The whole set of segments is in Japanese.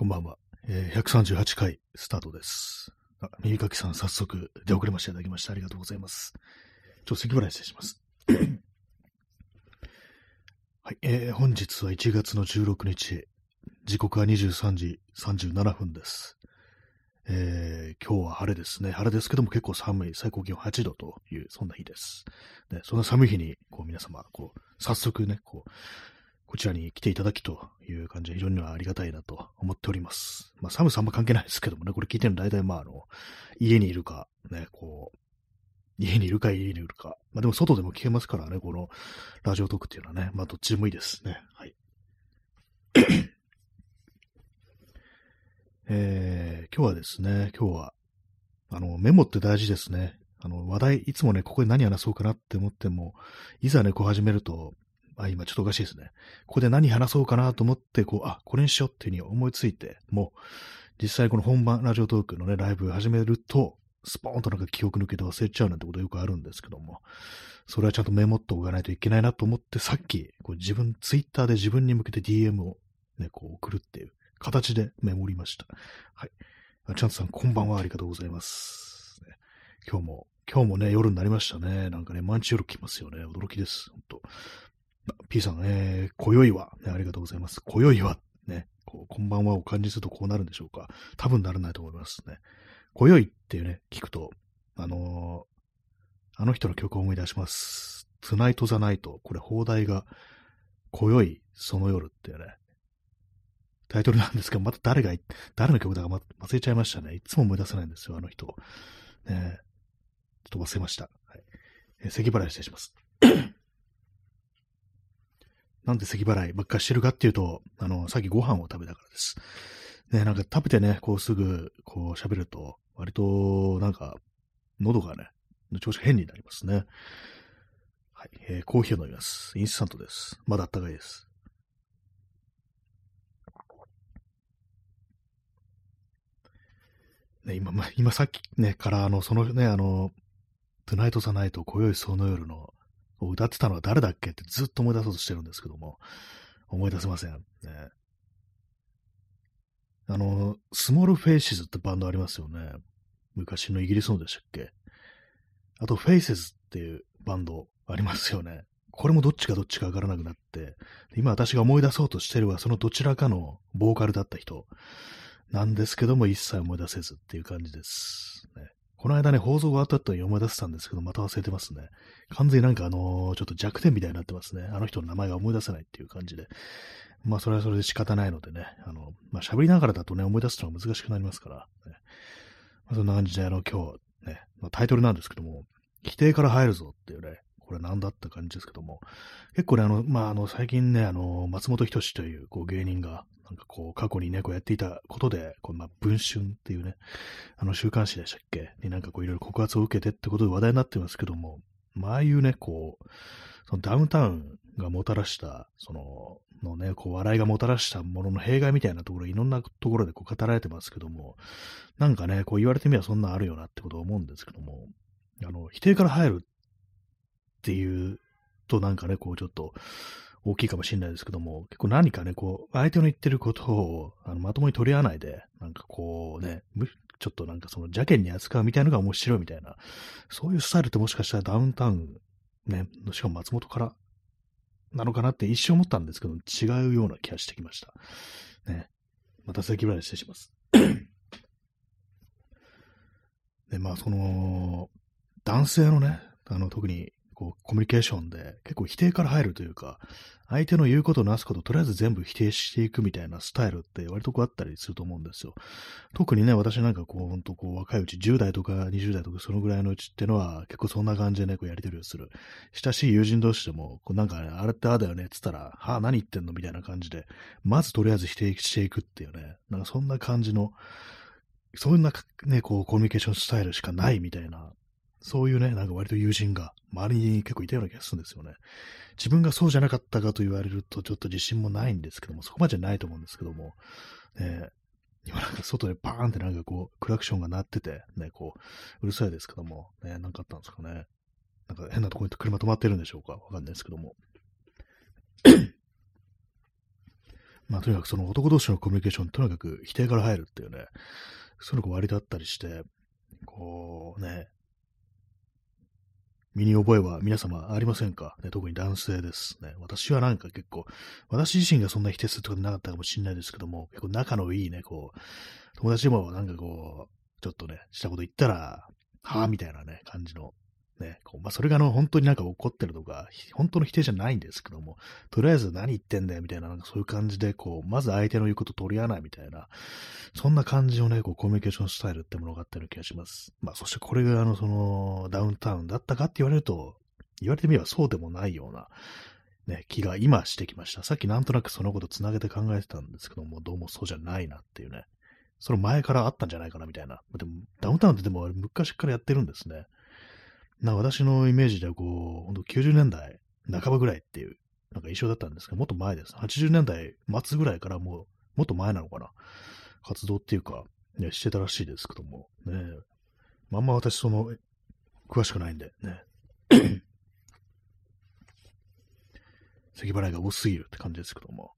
こんばんは。138回スタートです。耳かきさん、早速出遅れましていただきましてありがとうございます。ちょっと席払い失礼します。はい、本日は1月の16日、時刻は23時37分です。今日は晴れですね。晴れですけども結構寒い、最高気温8度という、そんな日です。でそんな寒い日に、こう皆様、こう早速ね、こちらに来ていただきという感じで非常にありがたいなと思っております。まあ、寒さあんま関係ないですけどもね、これ聞いてるの大体まあ家にいるか、ね、家にいるか、まあでも外でも聞けますからね、このラジオトークっていうのはね、まあどっちでもいいですね。はい。今日はですね、メモって大事ですね。話題、いつもね、ここで何話そうかなって思っても、いざね、こう始めると、今ちょっとおかしいですね。ここで何話そうかなと思って、これにしようっていう風に思いついて、もう、実際この本番ラジオトークのね、ライブ始めると、スポーンとなんか記憶抜けて忘れちゃうなんてことよくあるんですけども、それはちゃんとメモっておかないといけないなと思って、さっき、自分、ツイッターで自分に向けて DM をね、送るっていう形でメモりました。はい。ちゃんとさん、こんばんは、ありがとうございます。今日もね、夜になりましたね。なんかね、毎日夜来ますよね。驚きです。本当。P さん、今宵は、ね、ありがとうございます。今宵は、ね、こんばんはを感じするとこうなるんでしょうか。多分ならないと思いますね。今宵っていうね、聞くと、あの人の曲を思い出します。Tonight the Night。これ、放題が、今宵、その夜っていうね、タイトルなんですけど、また誰の曲だか忘れちゃいましたね。いつも思い出せないんですよ、あの人。ね、ちょっと忘れました。はい。咳払い失礼します。なんで咳払いばっかしてるかっていうと、さっきご飯を食べたからです。ね、なんか食べてね、すぐ、喋ると、割と、なんか、喉がね、調子変になりますね。はい、コーヒーを飲みます。インスタントです。まだあったかいです。ね、今さっきね、から、Tonight the Night、今宵その夜の、歌ってたのは誰だっけってずっと思い出そうとしてるんですけども、思い出せません。ね、スモールフェイシズってバンドありますよね。昔のイギリスのでしたっけ。あと、フェイセズっていうバンドありますよね。これもどっちかわからなくなって、今私が思い出そうとしてるはそのどちらかのボーカルだった人なんですけども、一切思い出せずっていう感じです。ね、この間ね、放送があった後に思い出したんですけど、また忘れてますね。完全になんかちょっと弱点みたいになってますね。あの人の名前が思い出せないっていう感じで。まあ、それはそれで仕方ないのでね。まあ、喋りながらだとね、思い出すのが難しくなりますから、ね。まあ、そんな感じで、今日、ね、まあ、タイトルなんですけども、否定から入るぞっていうね、これなんだった感じですけども、結構ね、まあ、最近ね、松本人志という、芸人が、なんか過去にね、やっていたことで、まあ、文春っていうね、週刊誌でしたっけになんかいろいろ告発を受けてってことで話題になってますけども、まあ、ああいうね、そのダウンタウンがもたらした、のね、笑いがもたらしたものの弊害みたいなところ、いろんなところで語られてますけども、なんかね、言われてみればそんなあるよなってことを思うんですけども、否定から入るっていうと、なんかね、ちょっと、大きいかもしれないですけども、結構何かね、相手の言ってることをまともに取り合わないで、なんかね、ちょっとなんかその邪険に扱うみたいなのが面白いみたいな、そういうスタイルってもしかしたらダウンタウン、ね、しかも松本からなのかなって一瞬思ったんですけど、違うような気がしてきました。ね、また席払いしてします。で、まあ男性のね、特に、コミュニケーションで結構否定から入るというか、相手の言うことなすことをとりあえず全部否定していくみたいなスタイルって割とあったりすると思うんですよ。特にね、私なんかほんと若いうち10代とか20代とかそのぐらいのうちってのは結構そんな感じでね、やり取りをする。親しい友人同士でも、なんか、ね、あれってああだよねって言ったら、はあ、何言ってんのみたいな感じで、まずとりあえず否定していくっていうね、なんかそんな感じの、そんなね、コミュニケーションスタイルしかないみたいな、そういうね、なんか割と友人が周りに結構いたような気がするんですよね。自分がそうじゃなかったかと言われるとちょっと自信もないんですけども、そこまでじゃないと思うんですけども、今なんか外でバーンってなんかクラクションが鳴ってて、ね、うるさいですけども、ね、なんかあったんですかね。なんか変なとこに車止まってるんでしょうか。わかんないですけども。まあとにかくその男同士のコミュニケーション、とにかく否定から入るっていうね、そういうのが割とあったりして、こうね、身に覚えは皆様ありませんか、ね、特に男性ですね。私はなんか結構、私自身がそんな否定するってことなかったかもしれないですけども、結構仲のいいね、こう、友達でもなんかこう、ちょっとね、したこと言ったら、はぁみたいなね、感じの、ね、こう、まあそれが本当になんか怒ってるとか、本当の否定じゃないんですけども、とりあえず何言ってんだよみたいな、なんかそういう感じで、こう、まず相手の言うこと取り合わないみたいな、そんな感じのね、こう、コミュニケーションスタイルってものがあったような気がします。まあそしてこれがその、ダウンタウンだったかって言われると、言われてみればそうでもないような、ね、気が今してきました。さっきなんとなくそのことつなげて考えてたんですけども、どうもそうじゃないなっていうね。その前からあったんじゃないかなみたいな。でも、ダウンタウンってでも昔からやってるんですね。なんか私のイメージではこう、ほんと90年代半ばぐらいっていう、なんか印象だったんですけど、もっと前です。80年代末ぐらいからもっと前なのかな。活動っていうか、ね、してたらしいですけども、ね。まあ、あんま私その、詳しくないんで、ね。咳払いが多すぎるって感じですけども。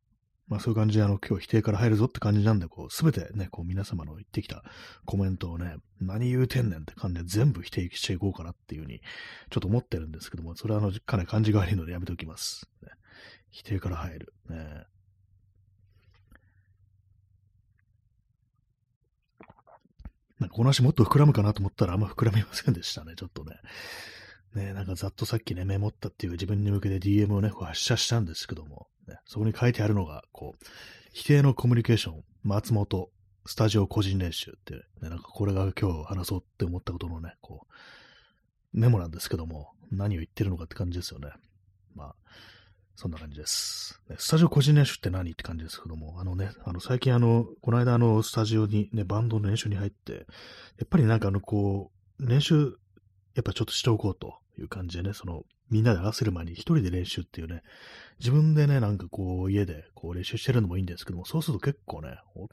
まあそういう感じで今日否定から入るぞって感じなんで、こうすべてね、こう皆様の言ってきたコメントをね、何言うてんねんって感じで全部否定していこうかなっていう風にちょっと思ってるんですけども、それはかなり感じが悪いのでやめておきます。ね、否定から入る、ね。なんかこの話もっと膨らむかなと思ったらあんま膨らみませんでしたね、ちょっとね。ね、なんかざっとさっきね、メモったっていう自分に向けて DM をね、こう発射したんですけども、ね、そこに書いてあるのが、こう、否定のコミュニケーション、松本、スタジオ個人練習っていう、ね、なんかこれが今日話そうって思ったことのね、こう、メモなんですけども、何を言ってるのかって感じですよね。まあ、そんな感じです。ね、スタジオ個人練習って何って感じですけども、最近この間スタジオにね、バンドの練習に入って、やっぱりなんかこう、練習、やっぱちょっとしておこうという感じでね、その、みんなで合わせる前に一人で練習っていうね、自分でね、なんかこう、家でこう練習してるのもいいんですけども、そうすると結構ね、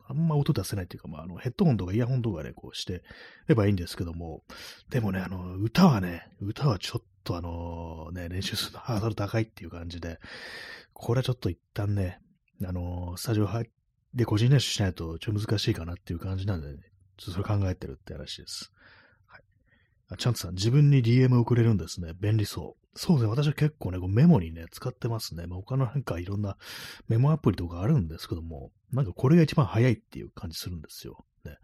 あんま音出せないっていうか、まあ、ヘッドホンとかイヤホンとかね、こうしてればいいんですけども、でもね、歌はちょっとね、練習するのハードル高いっていう感じで、これはちょっと一旦ね、スタジオで個人練習しないとちょっと難しいかなっていう感じなんで、ね、ちょっとそれ考えてるって話です。チャンツさん、自分に DM をくれるんですね。便利そう。そうですね。私は結構ね、メモにね、使ってますね。まあ、他のなんかいろんなメモアプリとかあるんですけども、なんかこれが一番早いっていう感じするんですよ。ね。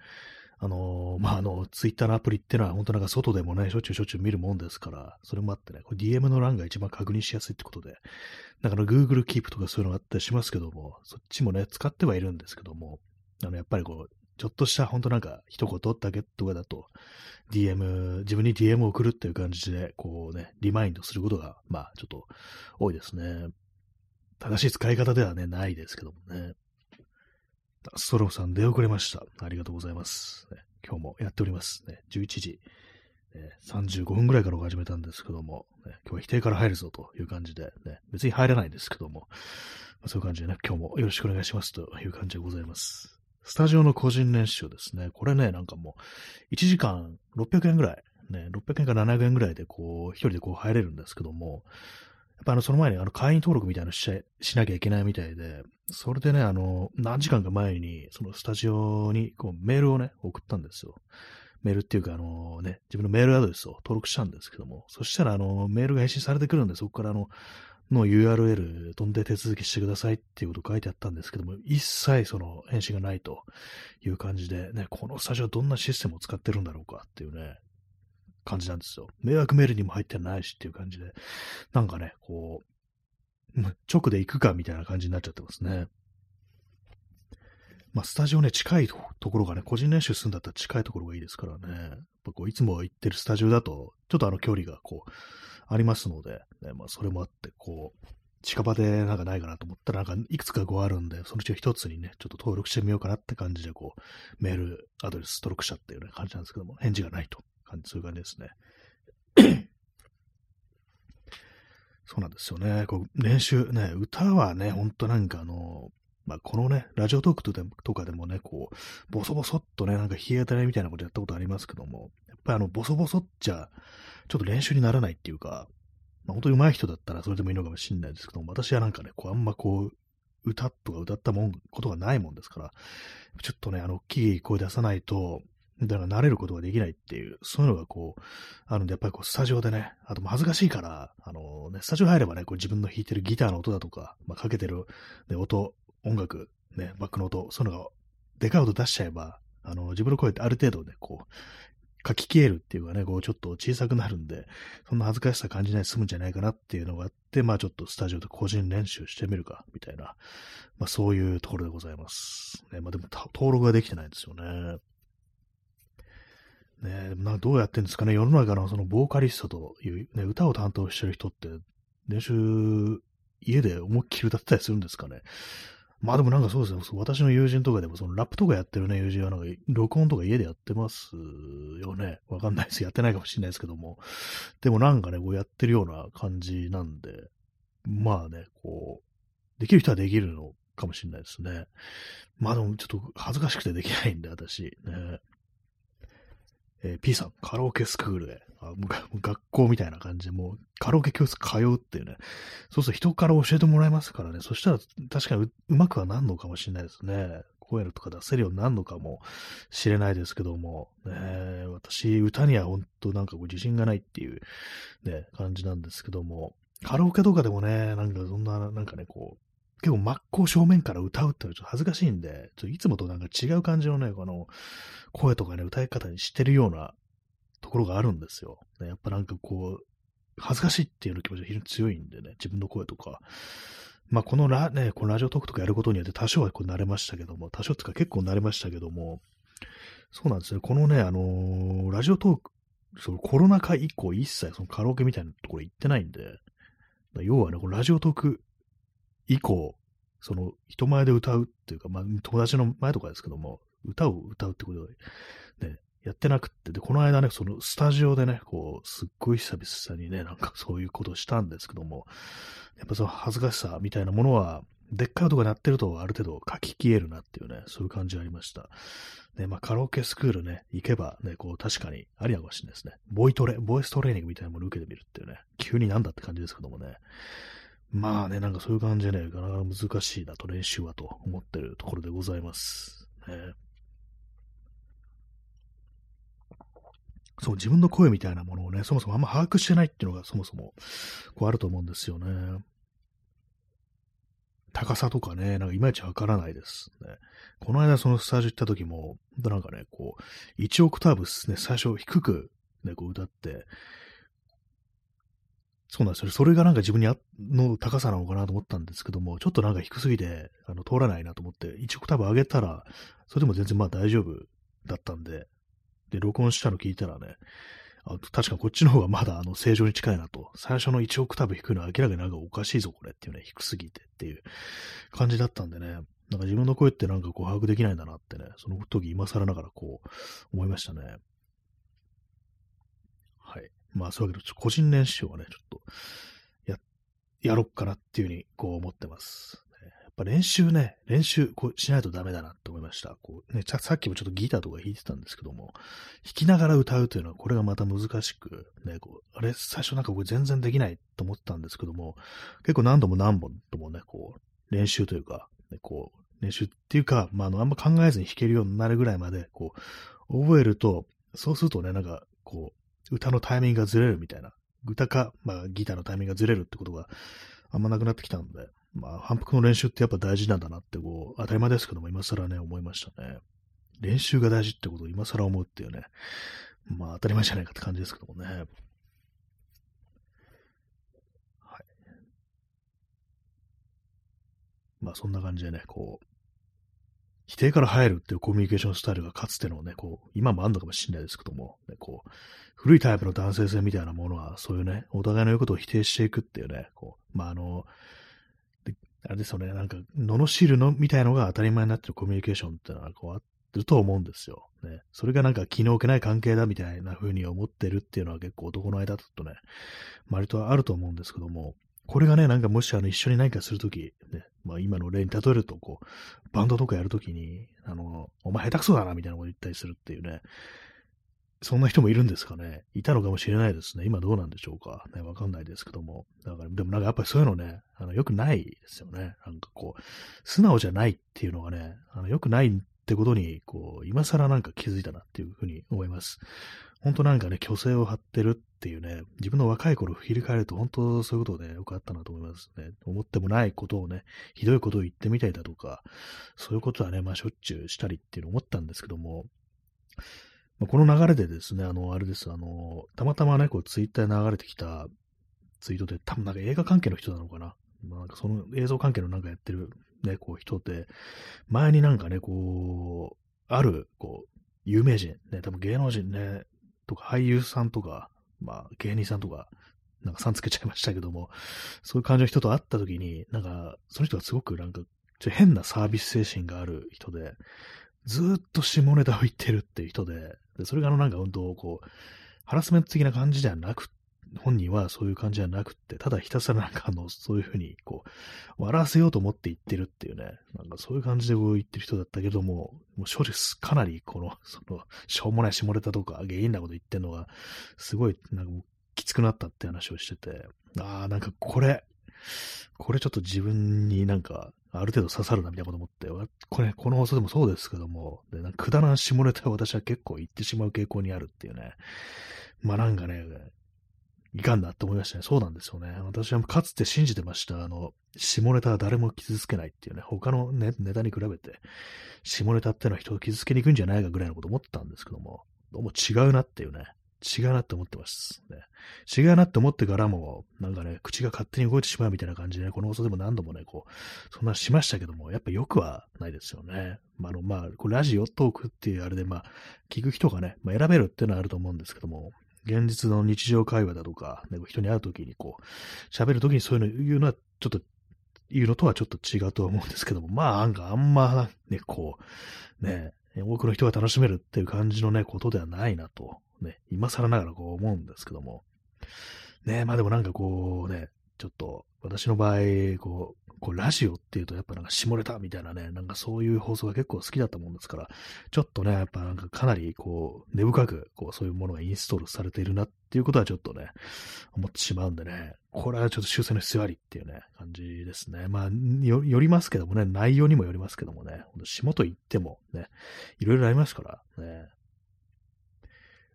ツイッターのアプリってのは本当なんか外でもね、しょっちゅう見るもんですから、それもあってね、これ DM の欄が一番確認しやすいってことで、だから Google Keep とかそういうのがあったりしますけども、そっちもね、使ってはいるんですけども、やっぱりこう、ちょっとした、ほんとなんか、一言だけとかだと、自分に DM を送るっていう感じで、こうね、リマインドすることが、まあ、ちょっと多いですね。正しい使い方ではね、ないですけどもね。ストローさん、出遅れました。ありがとうございます。ね、今日もやっております。ね、11時、35分ぐらいから始めたんですけども、ね、今日は否定から入るぞという感じで、ね、別に入らないですけども、まあ、そういう感じでね、今日もよろしくお願いしますという感じでございます。スタジオの個人練習ですね。これね、なんかもう、1時間600円ぐらい、ね、600円か700円ぐらいで、こう、一人でこう入れるんですけども、やっぱその前に会員登録みたいなのしなきゃいけないみたいで、それでね、何時間か前に、そのスタジオにこうメールをね、送ったんですよ。メールっていうか、ね、自分のメールアドレスを登録したんですけども、そしたら、メールが返信されてくるんで、そこからの URL 飛んで手続きしてくださいっていうこと書いてあったんですけども、一切その返信がないという感じで、ね、このスタジオどんなシステムを使ってるんだろうかっていうね、感じなんですよ。迷惑メールにも入ってないしっていう感じで、なんかね、こう、直で行くかみたいな感じになっちゃってますね。まあ、スタジオね、近いところがね、個人練習するんだったら近いところがいいですからね、こういつも行ってるスタジオだと、ちょっと距離がこう、ありますので、ね、まあ、それもあって、こう、近場でなんかないかなと思ったら、なんかいくつかこうあるんで、そのうち一つにね、ちょっと登録してみようかなって感じで、こう、メール、アドレス登録したっていう、ね、感じなんですけども、返事がないと、そういう感じですね。そうなんですよね、こう、練習、ね、歌はね、ほんとなんかまあ、このね、ラジオトークとかでもね、こう、ボソボソっとね、なんか日当たりみたいなことやったことありますけども、やっぱりボソボソっちゃ、ちょっと練習にならないっていうか、まあ、本当に上手い人だったらそれでもいいのかもしれないですけども、私はなんかね、こう、あんまこう、歌とか歌ったもんことがないもんですから、ちょっとね、大きい声出さないと、だから慣れることができないっていう、そういうのがこう、あるんで、やっぱりこう、スタジオでね、あと恥ずかしいから、ね、スタジオ入ればね、こう自分の弾いてるギターの音だとか、まあ、かけてる、ね、音、音楽、ね、バックの音、そういうのが、でかい音出しちゃえば、自分の声ってある程度ね、こう、書き消えるっていうかね、こうちょっと小さくなるんで、そんな恥ずかしさ感じないで済むんじゃないかなっていうのがあって、まあちょっとスタジオで個人練習してみるか、みたいな、まあそういうところでございます。ね、まあでも登録ができてないんですよね。ね、でもどうやってんですかね、世の中のそのボーカリストという、ね、歌を担当してる人って、練習、家で思いっきり歌ってたりするんですかね。まあでもなんかそうですよ。私の友人とかでも、そのラップとかやってるね、友人はなんか、録音とか家でやってますよね。わかんないです。やってないかもしれないですけども。でもなんかね、こうやってるような感じなんで、まあね、こう、できる人はできるのかもしれないですね。まあでもちょっと恥ずかしくてできないんで、私。ね、P さん、カラオケスクールへ。あ、もう学校みたいな感じで、もうカラオケ教室通うっていうね。そうすると人から教えてもらえますからね。そしたら確かにうまくはなんのかもしれないですね。こういうのとか出せるようになるのかもしれないですけども。私、歌には本当なんか自信がないっていう、ね、感じなんですけども。カラオケとかでもね、なんかそんな、なんかね、こう、結構真っ向正面から歌うってのはちょっと恥ずかしいんで、ちょっといつもとなんか違う感じのね、声とかね、歌い方にしてるようなところがあるんですよ。ね、やっぱなんかこう、恥ずかしいっていう気持ちが非常に強いんでね、自分の声とか。まあこのラジオトークとかやることによって多少はこう慣れましたけども、多少っていうか結構慣れましたけども、そうなんですね、このね、ラジオトーク、そのコロナ禍以降一切そのカラオケみたいなところ行ってないんで、要はね、このラジオトーク、以降、その人前で歌うっていうか、まあ友達の前とかですけども、歌を歌うってことで、ね、やってなくって、で、この間ね、そのスタジオでね、こう、すっごい久々にね、なんかそういうことをしたんですけども、やっぱその恥ずかしさみたいなものは、でっかい音が鳴ってるとある程度書き消えるなっていうね、そういう感じがありました。ね、まあカラオケスクールね、行けばね、こう確かにありなのかもしれないですね。ボイストレーニングみたいなものを受けてみるっていうね、急になんだって感じですけどもね。まあね、なんかそういう感じでね、なかなか難しいなと、練習はと思ってるところでございます。そう、自分の声みたいなものをね、そもそもあんま把握してないっていうのがそもそもこうあると思うんですよね。高さとかね、なんかいまいちわからないですね。この間そのスタジオ行った時も、なんかね、こう、1オクターブね、最初低くね、こう歌って、そうなんですよ。それがなんか自分にの高さなのかなと思ったんですけども、ちょっとなんか低すぎて通らないなと思って、1オクターブ上げたら、それでも全然まあ大丈夫だったんで、で、録音したの聞いたらね、確かこっちの方がまだ正常に近いなと、最初の1オクターブ低いのは明らかになんかおかしいぞこれっていうね、低すぎてっていう感じだったんでね、なんか自分の声ってなんかこう把握できないんだなってね、その時今更ながらこう思いましたね。はい。まあそういうわけで、個人練習はね、ちょっとやろっかなっていうふうにこう思ってます。やっぱ練習こうしないとダメだなって思いました。こうね、さっきもちょっとギターとか弾いてたんですけども、弾きながら歌うというのはこれがまた難しく、ね、こうあれ、最初なんかこれ全然できないと思ってたんですけども、結構何本ともね、こう練習というか、ね、こう練習っていうか、まああんま考えずに弾けるようになるぐらいまで、こう覚えると、そうするとね、なんかこう、歌のタイミングがずれるみたいな。歌か、まあ、ギターのタイミングがずれるってことがあんまなくなってきたので、まあ、反復の練習ってやっぱ大事なんだなって、こう、当たり前ですけども、今更ね、思いましたね。練習が大事ってことを今更思うっていうね、まあ、当たり前じゃないかって感じですけどもね。はい。まあ、そんな感じでね、こう、否定から入るっていうコミュニケーションスタイルがかつてのね、こう、今もあるのかもしれないですけども、ね、こう、古いタイプの男性性みたいなものは、そういうね、お互いの言うことを否定していくっていうね、こう、まああれですよね、なんか、罵るのみたいのが当たり前になってるコミュニケーションっていうのは、こう、あってると思うんですよ。ね、それがなんか気の置けない関係だみたいな風に思ってるっていうのは結構男の間だとね、割とあると思うんですけども、これがね、なんかもし一緒に何かするとき、ね、まあ今の例に例えると、こう、バンドとかやるときに、お前下手くそだな、みたいなこと言ったりするっていうね、そんな人もいるんですかね。いたのかもしれないですね。今どうなんでしょうか。ね、わかんないですけども。だから、でもなんかやっぱりそういうのね、良くないですよね。なんかこう、素直じゃないっていうのがね、良くないってことに、こう、今更なんか気づいたなっていうふうに思います。本当なんかね、虚勢を張ってるっていうね、自分の若い頃を振り返ると本当そういうことね、よくあったなと思いますね。思ってもないことをね、ひどいことを言ってみたりだとか、そういうことはね、まあしょっちゅうしたりっていうのを思ったんですけども、まあ、この流れでですね、あれです、たまたまね、こうツイッターに流れてきたツイートで、多分なんか映画関係の人なのかな。まあ、なんかその映像関係のなんかやってるね、こう人で、前になんかね、こう、ある、こう、有名人、ね、多分芸能人ね、とか俳優さんとか、まあ芸人さんとか、なんかさんつけちゃいましたけども、そういう感じの人と会った時に、なんか、その人がすごくなんか、ちょっと変なサービス精神がある人で、ずーっと下ネタを言ってるっていう人で、それがなんか本当こう、ハラスメント的な感じじゃなく、本人はそういう感じじゃなくって、ただひたすらなんかそういうふうにこう、笑わせようと思って言ってるっていうね、なんかそういう感じでこう言ってる人だったけども、もう正直かなりその、しょうもない下ネタとか、下品なこと言ってるのが、すごい、なんかもうきつくなったって話をしてて、なんかこれちょっと自分になんか、ある程度刺さるなみたいなこと思って、この放送でもそうですけども、でなんかくだらん下ネタを私は結構言ってしまう傾向にあるっていうね、まあなんかね、いかんなって思いましたね。そうなんですよね。私はかつて信じてました。下ネタは誰も傷つけないっていうね、他の、ね、ネタに比べて、下ネタってのは人を傷つけにくいんじゃないかぐらいのこと思ってたんですけども、どうも違うなっていうね、違うなって思ってます、ね。違うなって思ってからも、なんかね、口が勝手に動いてしまうみたいな感じで、ね、この放送でも何度もね、こう、そんなしましたけども、やっぱ良くはないですよね。まあ、これラジオトークっていうあれで、まあ、聞く人がね、まあ、選べるっていうのはあると思うんですけども、現実の日常会話だとか、ね、人に会うときにこう、喋るときにそういうの言うのは、ちょっと、言うのとはちょっと違うとは思うんですけども、まあ、なんかあんま、ね、こう、ね、多くの人が楽しめるっていう感じのね、ことではないなと、ね、今更ながらこう思うんですけども、ね、まあでもなんかこうね、ちょっと、私の場合、こうラジオっていうとやっぱなんか下ネタみたいなね、なんかそういう放送が結構好きだったもんですから、ちょっとね、やっぱなんかかなりこう根深くこうそういうものがインストールされているなっていうことはちょっとね、思ってしまうんでね、これはちょっと修正の必要ありっていうね、感じですね。まあ、よりますけどもね、内容にもよりますけどもね、下と言ってもね、いろいろありますからね、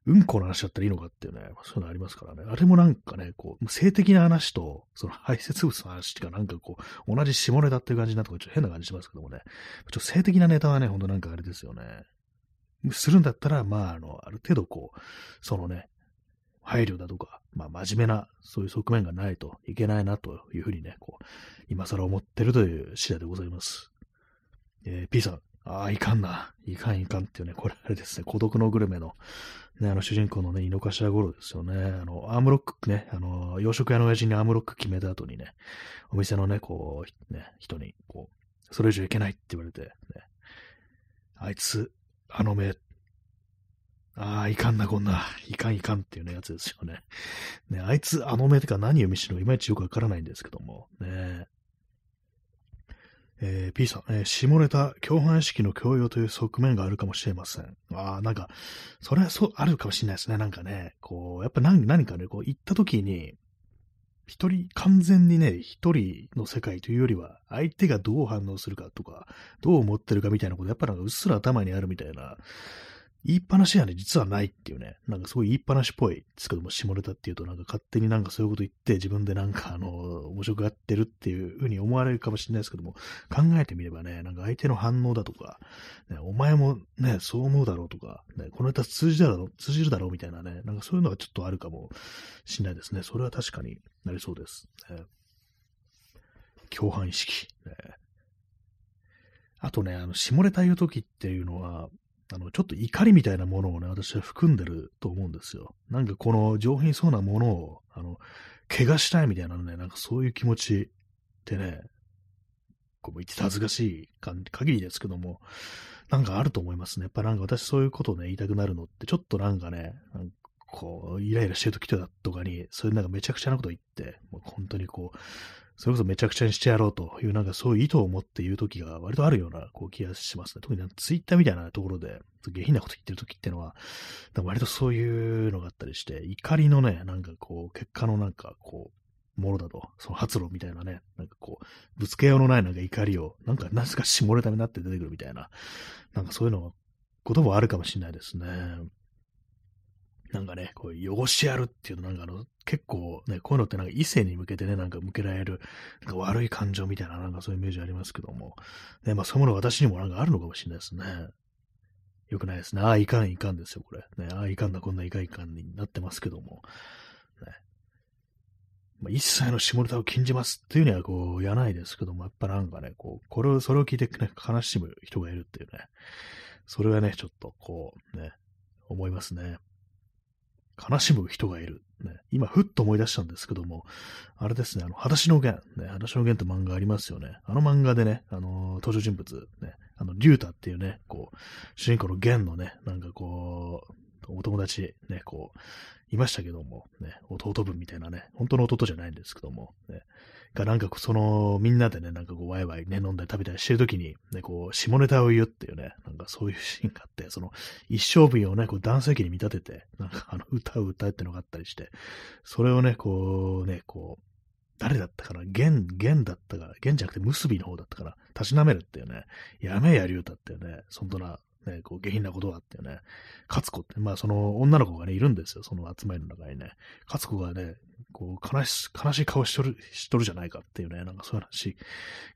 うんこの話だったらいいのかっていうね、そういうのありますからね。あれもなんかね、こう、性的な話と、その排泄物の話がなんかこう、同じ下ネタっていう感じになって、ちょっと変な感じしますけどもね。ちょっと性的なネタはね、ほんとなんかあれですよね。するんだったら、まあ、ある程度こう、そのね、配慮だとか、まあ、真面目な、そういう側面がないといけないなというふうにね、こう、今更思ってるという次第でございます。P さん。いかんな。いかんっていうね、これあれですね、孤独のグルメの、ね、主人公のね、井の頭五郎ですよね。アームロックね、洋食屋の親父にアームロック決めた後にね、お店のね、こう、ね、人に、こう、それ以上いけないって言われて、ね、あいつ、目、いかんな、こんな、いかんっていうね、やつですよね。ね、あいつ、目ってか何を見せるのかいまいちよくわからないんですけども、ね、P さん、下ネタ、共犯意識の強要という側面があるかもしれません。なんか、それはそう、あるかもしれないですね。なんかね、こう、やっぱ何かね、こう、行った時に、完全にね、一人の世界というよりは、相手がどう反応するかとか、どう思ってるかみたいなこと、やっぱなんかうっすら頭にあるみたいな、言いっぱなしはね、実はないっていうね、なんかすごい言いっぱなしっぽいですけども、下ネタっていうとなんか勝手になんかそういうこと言って、自分でなんか面白くやってるっていう風に思われるかもしれないですけども、考えてみればね、なんか相手の反応だとか、ね、お前もね、そう思うだろうとか、ね、このネタ通じるだろうみたいなね、なんかそういうのがちょっとあるかもしれないですね。それは確かになりそうです。共犯意識。あとね、下ネタ言うときっていうのは、ちょっと怒りみたいなものをね、私は含んでると思うんですよ。なんかこの上品そうなものを、怪我したいみたいなね、なんかそういう気持ちってね、こう言ってて恥ずかしい限りですけども、なんかあると思いますね。やっぱなんか私そういうことをね、言いたくなるのって、ちょっとなんかね、こう、イライラしてる時とかに、そういうなんかめちゃくちゃなこと言って、もう本当にこう、それこそめちゃくちゃにしてやろうという、なんかそういう意図を持って言うときが割とあるようなこう気がしますね。特にツイッターみたいなところで、下品なこと言ってるときってのは、割とそういうのがあったりして、怒りのね、なんかこう、結果のなんかこう、ものだと、その発露みたいなね、なんかこう、ぶつけようのないなんか怒りを、なんか絞れためになって出てくるみたいな、なんかそういうの、こともあるかもしれないですね。なんかね、こういう汚してやるっていうの、なんか結構ね、こういうのってなんか異性に向けてね、なんか向けられる、なんか悪い感情みたいな、なんかそういうイメージありますけども、ね、まあそういうもの私にもなんかあるのかもしれないですね。よくないですね。ああ、いかんいかんですよ、これ。ね、ああ、いかんだ、こんないかんいかんになってますけども、ね。まあ、一切の下ネタを禁じますっていうには、こう、やないですけども、やっぱなんかね、こう、それを聞いてね、悲しむ人がいるっていうね、それはね、ちょっとこう、ね、思いますね。悲しむ人がいる。ね、今、ふっと思い出したんですけども、あれですね、裸足の弦、ね、裸足の弦って漫画ありますよね。あの漫画でね、登場人物、ね、竜太っていうね、こう、主人公の弦のね、なんかこう、お友達、ね、こう、いましたけども、ね、弟分みたいなね、本当の弟じゃないんですけども、ね、がなんかその、みんなでね、なんかこう、ワイワイね、飲んだり食べたりしてるときに、ね、こう、下ネタを言うっていうね、なんかそういうシーンがあって、その、一生分をね、こう、男性器に見立てて、なんか歌を歌うってのがあったりして、それをね、こう、ね、こう、誰だったかな、弦だったか、弦じゃなくて結びの方だったから、たしなめるっていうね、やめやり歌っていうね、そんな、ね、こう下品なことがあってね、カツコって、まあその女の子がね、いるんですよ、その集まりの中にね。カツコがね、こう悲しい顔しとるじゃないかっていうね、なんかそういう話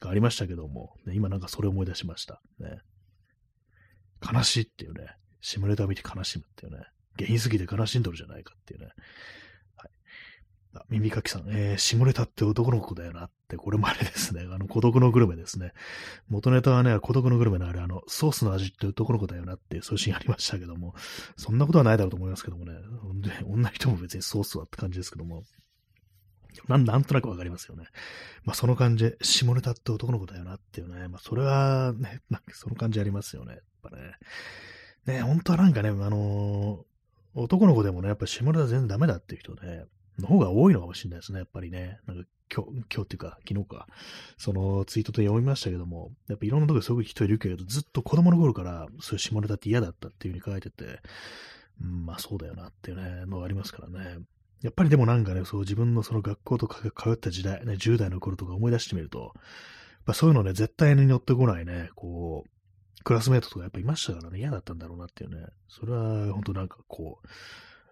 がありましたけども、ね、今なんかそれを思い出しました。ね、悲しいっていうね、下ネタを見て悲しむっていうね、下品すぎて悲しんどるじゃないかっていうね。耳かきさん、下ネタって男の子だよなって、これもあれですね。孤独のグルメですね。元ネタはね、孤独のグルメのあれ、ソースの味って男の子だよなって、そういうシーンありましたけども、そんなことはないだろうと思いますけどもね。女の人も別にソースはって感じですけども、なんとなくわかりますよね。まあ、その感じ、下ネタって男の子だよなっていうね。まあ、それはね、なんかその感じありますよね。やっぱね。ね、本当はなんかね、男の子でもね、やっぱ下ネタ全然ダメだっていう人ね、の方が多いのかもしれないですね、やっぱりね。なんか今日っていうか、昨日か、そのツイートで読みましたけども、やっぱいろんなところですごく人いるけど、ずっと子供の頃から、そういう下ネタって嫌だったっていう風に書いてて、うん、まあそうだよなっていうね、のがありますからね。やっぱりでもなんかね、そう自分のその学校とか通った時代、ね、10代の頃とか思い出してみると、やっぱそういうのね、絶対に乗ってこないね、こう、クラスメートとかやっぱいましたからね、嫌だったんだろうなっていうね、それは本当なんかこ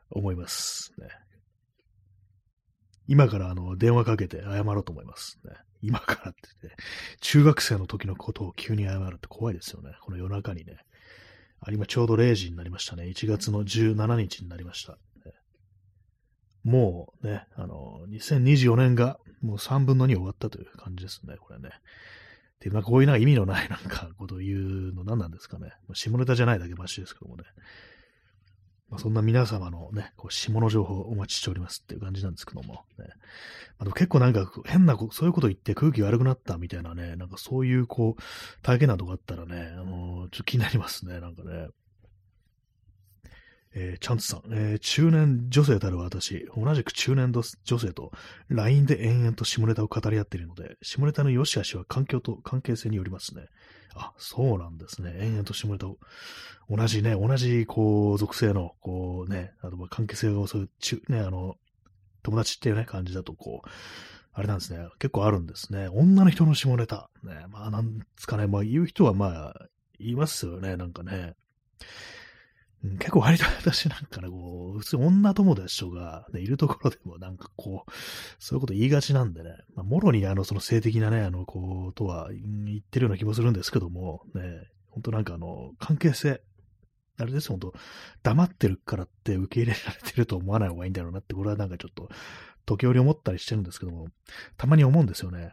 う、思いますね。今から電話かけて謝ろうと思います、ね。今からって言って、中学生の時のことを急に謝るって怖いですよね。この夜中にね。あ、今ちょうど0時になりましたね。1月の17日になりました。ね、もうね、2024年がもう3分の2終わったという感じですね、これね。で、まあ、こういうなんか意味のないなんかことを言うの何なんですかね。下ネタじゃないだけマシですけどもね。まあ、そんな皆様のね、こう下の情報をお待ちしておりますっていう感じなんですけども、ね。まあ、でも結構なんか変な、そういうこと言って空気悪くなったみたいなね、なんかそういうこう、体験などがあったらね、ちょっと気になりますね、なんかね。チャンツさん、中年女性たる私、同じく中年女性と LINE で延々と下ネタを語り合っているので、下ネタの良し悪しは環境と関係性によりますね。あ、そうなんですね。延々と下ネタを、同じ、こう、属性の、こうね、あと、関係性を、そういう、ね、友達っていうね、感じだと、こう、あれなんですね。結構あるんですね。女の人の下ネタ。ね、まあ、なんですかね、まあ、言う人は、まあ、言いますよね、なんかね。結構割と私なんかね、こう、普通女友達とか、ね、いるところでもなんかこう、そういうこと言いがちなんでね、まあ、もろにその性的なね、ことは言ってるような気もするんですけども、ね、本当なんか関係性、あれですよ、本当黙ってるからって受け入れられてると思わない方がいいんだろうなって、これはなんかちょっと、時折思ったりしてるんですけども、たまに思うんですよね。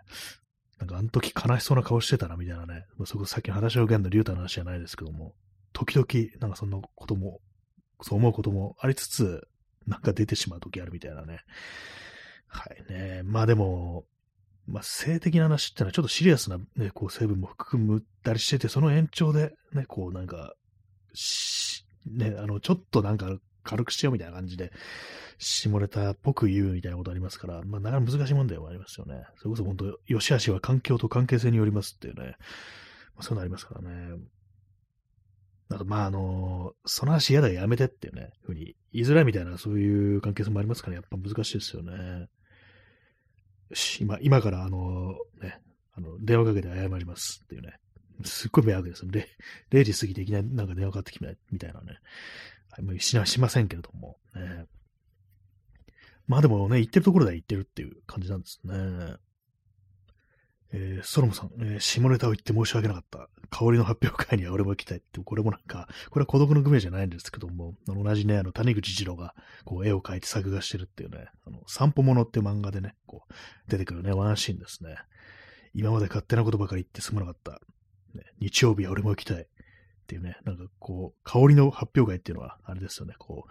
なんかあの時悲しそうな顔してたな、みたいなね、まあ、そこさっきの話を受けんの竜太の話じゃないですけども、時々、なんかそんなことも、そう思うこともありつつ、なんか出てしまう時あるみたいなね。はいね。まあでも、まあ性的な話ってのはちょっとシリアスな、ね、こう成分も含むったりしてて、その延長で、ね、こうなんか、ね、ちょっとなんか軽くしようみたいな感じで、下ネタっぽく言うみたいなことありますから、まあ、なかなか難しい問題もありますよね。それこそ本当、良し悪しは環境と関係性によりますっていうね、まあ、そういうのありますからね。あと、まあ、その話嫌だやめてっていうね、ふうに言いづらいみたいな、そういう関係性もありますから、ね、やっぱ難しいですよね。よし、今からね、電話かけて謝りますっていうね。すっごい迷惑ですよ。0時過ぎていきなりなんか電話かかってきないみたいなね。はい、もうしませんけれども、ね。まあでもね、言ってるところでは言ってるっていう感じなんですね。ソロモさん、下ネタを言って申し訳なかった。香りの発表会には俺も行きたいって、これもなんか、これは孤独のグメじゃないんですけども、同じね、谷口二郎がこう絵を描いて作画してるっていうね、散歩物って漫画でね、こう、出てくるね、ワンシーンですね。今まで勝手なことばかり言ってすまなかった。ね、日曜日は俺も行きたい。っていうね、なんかこう、香りの発表会っていうのは、あれですよね、こう、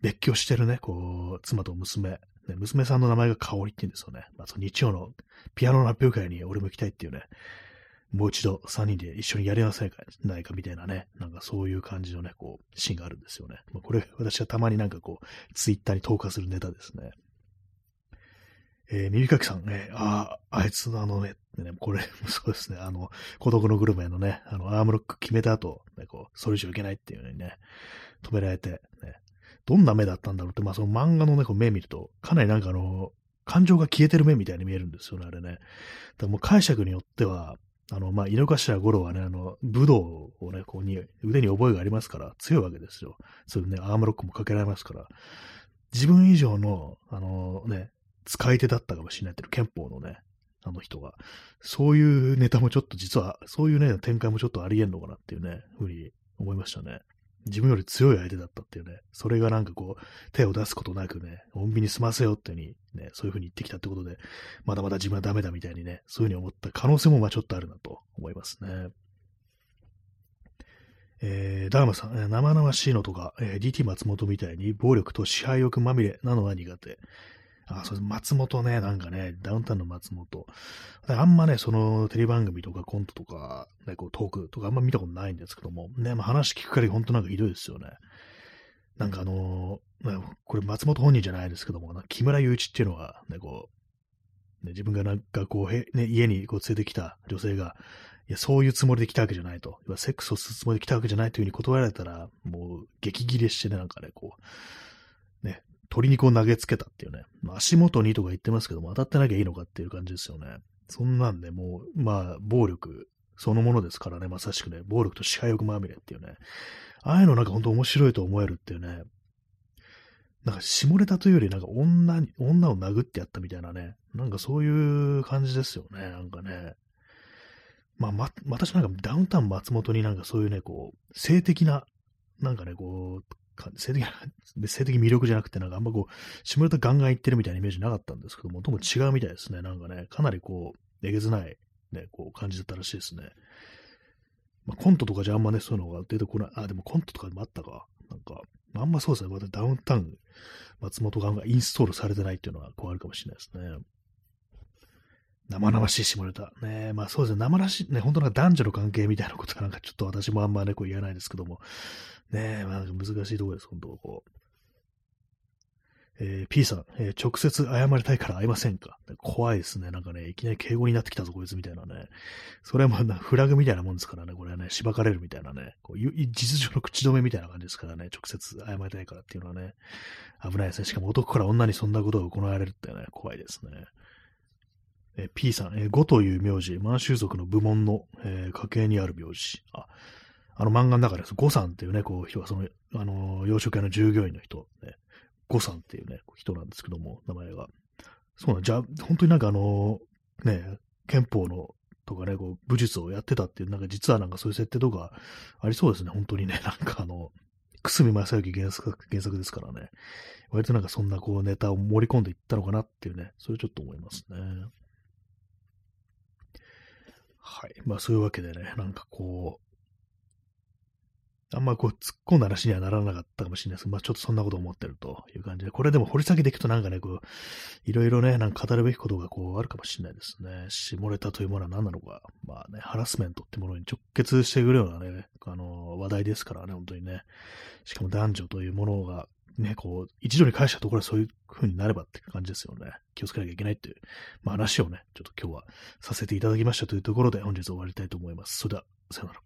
別居してるね、こう、妻と娘。娘さんの名前が香織って言うんですよね。まあ、その日曜のピアノの発表会に俺も行きたいっていうね、もう一度3人で一緒にやりませんか、ないかみたいなね、なんかそういう感じのね、こう、シーンがあるんですよね。まあ、これ、私はたまになんかこう、ツイッターに投下するネタですね。耳かきさんね、あいつのね、これ、そうですね、孤独のグルメのね、アームロック決めた後、ね、こう、それ以上いけないっていうのにね、止められて、ね、どんな目だったんだろうって、まあその漫画のね、こう目見ると、かなりなんか感情が消えてる目みたいに見えるんですよね、あれね。だからもう解釈によっては、まあ、井の頭五郎はね、武道をね、こうに、腕に覚えがありますから、強いわけですよ。そういうね、アームロックもかけられますから、自分以上の、ね、使い手だったかもしれないっていう憲法のね、あの人が、そういうネタもちょっと実は、そういうね、展開もちょっとありえんのかなっていうね、ふうに思いましたね。自分より強い相手だったっていうね、それがなんかこう、手を出すことなくね、穏便に済ませようっていう風にね、そういう風に言ってきたってことで、まだまだ自分はダメだみたいにね、そういう風に思った可能性もまあちょっとあるなと思いますね。ダーマさん、生々しいのとか、DT 松本みたいに暴力と支配欲まみれなのは苦手。あ、そうです。松本ね、なんかね、ダウンタウンの松本。あんまね、そのテレビ番組とかコントとか、ね、こうトークとかあんま見たことないんですけども、ね、まあ、話聞くから本当なんかひどいですよね。なんかこれ松本本人じゃないですけども、木村祐一っていうのが、ね、こう、ね、自分がなんかこう、ね、家にこう連れてきた女性が、いや、そういうつもりで来たわけじゃないと。セックスをするつもりで来たわけじゃないというふうに断られたら、もう激ギレしてね、なんかね、こう、ね、鶏肉を投げつけたっていうね。足元にとか言ってますけども、当たってなきゃいいのかっていう感じですよね。そんなんでもう、まあ、暴力そのものですからね、まさしくね、暴力と支配欲まみれっていうね。ああいうのなんか本当面白いと思えるっていうね。なんか下ネタというよりなんか女を殴ってやったみたいなね。なんかそういう感じですよね、なんかね。まあ、私なんかダウンタウン松本になんかそういうね、こう、性的な、なんかね、こう、性的魅力じゃなくて、なんかあんまこう、下ネタガンガン言ってるみたいなイメージなかったんですけども、どうも違うみたいですね。なんかね、かなりこう、えげつない、ね、こう感じだったらしいですね。まあ、コントとかじゃあんまね、そういうのが出てこない。あ、でもコントとかでもあったか。なんか、あんまそうですね。またダウンタウン、松本がインストールされてないっていうのは、こうあるかもしれないですね。生々しい下ネタ。ね、まあそうですね。生々しい、ね、本当なんか男女の関係みたいなことがなんかちょっと私もあんまね、こう言えないですけども。ねえ、まあ、なんか難しいところです、本当こう。P さん、直接謝りたいから会いませんか？怖いですね。なんかね、いきなり敬語になってきたぞ、こいつみたいなね。それはもうなフラグみたいなもんですからね、これはね、しばかれるみたいなね、こう実情の口止めみたいな感じですからね、直接謝りたいからっていうのはね、危ないですね。しかも男から女にそんなことを行われるってね、怖いですね。P さん、呉という名字、満州族の部門の、家系にある名字。漫画の中です。呉さんっていうね、こう、人は、その、洋食屋の従業員の人、ね、呉さんっていうね、人なんですけども、名前が。そうなん、じゃあ、本当になんかね、憲法の、とかね、こう、武術をやってたっていう、なんか実はなんかそういう設定とかありそうですね、本当にね、なんか久住正幸原作ですからね、割となんかそんなこう、ネタを盛り込んでいったのかなっていうね、それちょっと思いますね。はい。まあ、そういうわけでね、なんかこう、あんまこう突っ込んだ話にはならなかったかもしれないですけど、まあちょっとそんなことを思ってるという感じで、これでも掘り下げていくとなんかね、こう、いろいろね、なんか語るべきことがこうあるかもしれないですね。下ネタというものは何なのか、まあね、ハラスメントってものに直結してくるようなね、話題ですからね、本当にね。しかも男女というものがね、こう、一度に返したところはそういう風になればって感じですよね。気をつけなきゃいけないっていう、まあ、話をね、ちょっと今日はさせていただきましたというところで本日終わりたいと思います。それでは、さよなら。